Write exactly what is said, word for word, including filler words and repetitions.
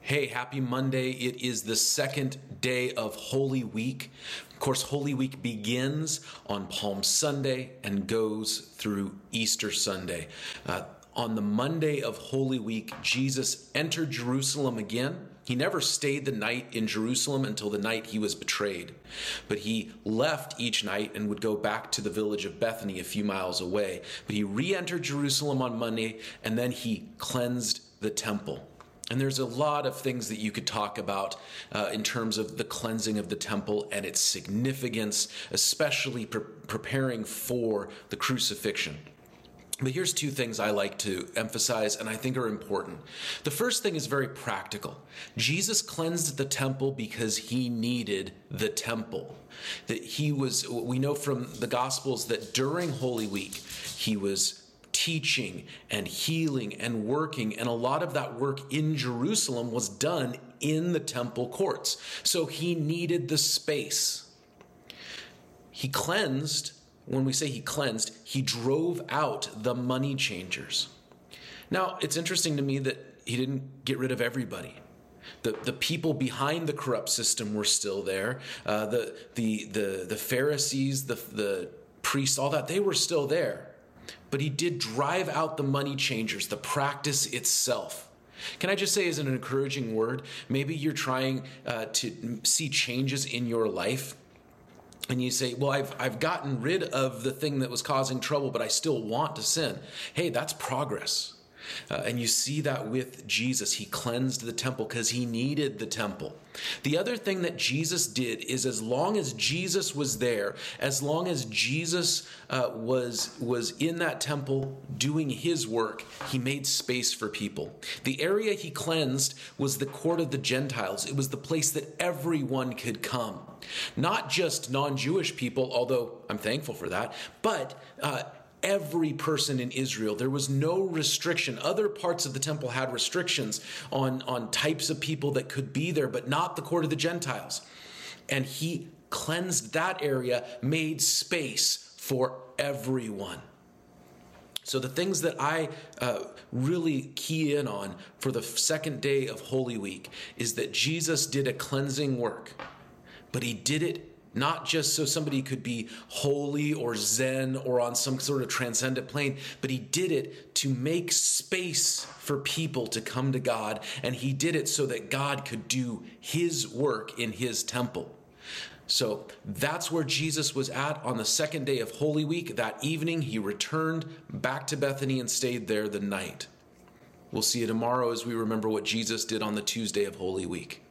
Hey, happy Monday. It is the second day of Holy Week. Of course, Holy Week begins on Palm Sunday and goes through Easter Sunday. Uh, on the Monday of Holy Week, Jesus entered Jerusalem again. He never stayed the night in Jerusalem until the night he was betrayed, but he left each night and would go back to the village of Bethany a few miles away. But he re-entered Jerusalem on Monday, and then he cleansed the temple. And there's a lot of things that you could talk about uh, in terms of the cleansing of the temple and its significance, especially pre- preparing for the crucifixion. But here's two things I like to emphasize and I think are important. The first thing is very practical. Jesus cleansed the temple because he needed the temple. That he was, we know from the Gospels that during Holy Week, he was teaching and healing and working, and a lot of that work in Jerusalem was done in the temple courts. So he needed the space. He cleansed. When we say he cleansed, he drove out the money changers. Now, it's interesting to me that he didn't get rid of everybody. The, the people behind the corrupt system were still there. Uh, the, the, the, the Pharisees, the, the priests, all that, they were still there. But he did drive out the money changers, the practice itself. Can I just say, as an encouraging word, maybe you're trying uh, to see changes in your life. And you say, well, I've I've gotten rid of the thing that was causing trouble, but I still want to sin. Hey, that's progress. Uh, and you see that with Jesus. He cleansed the temple because he needed the temple. The other thing that Jesus did is, as long as Jesus was there, as long as Jesus uh, was, was in that temple doing his work, he made space for people. The area he cleansed was the court of the Gentiles. It was the place that everyone could come. Not just non-Jewish people, although I'm thankful for that, but uh, every person in Israel. There was no restriction. Other parts of the temple had restrictions on, on types of people that could be there, but not the court of the Gentiles. And he cleansed that area, made space for everyone. So the things that I uh, really key in on for the second day of Holy Week is that Jesus did a cleansing work, but he did it not just so somebody could be holy or zen or on some sort of transcendent plane, but he did it to make space for people to come to God, and he did it so that God could do his work in his temple. So that's where Jesus was at on the second day of Holy Week. That evening, he returned back to Bethany and stayed there the night. We'll see you tomorrow as we remember what Jesus did on the Tuesday of Holy Week.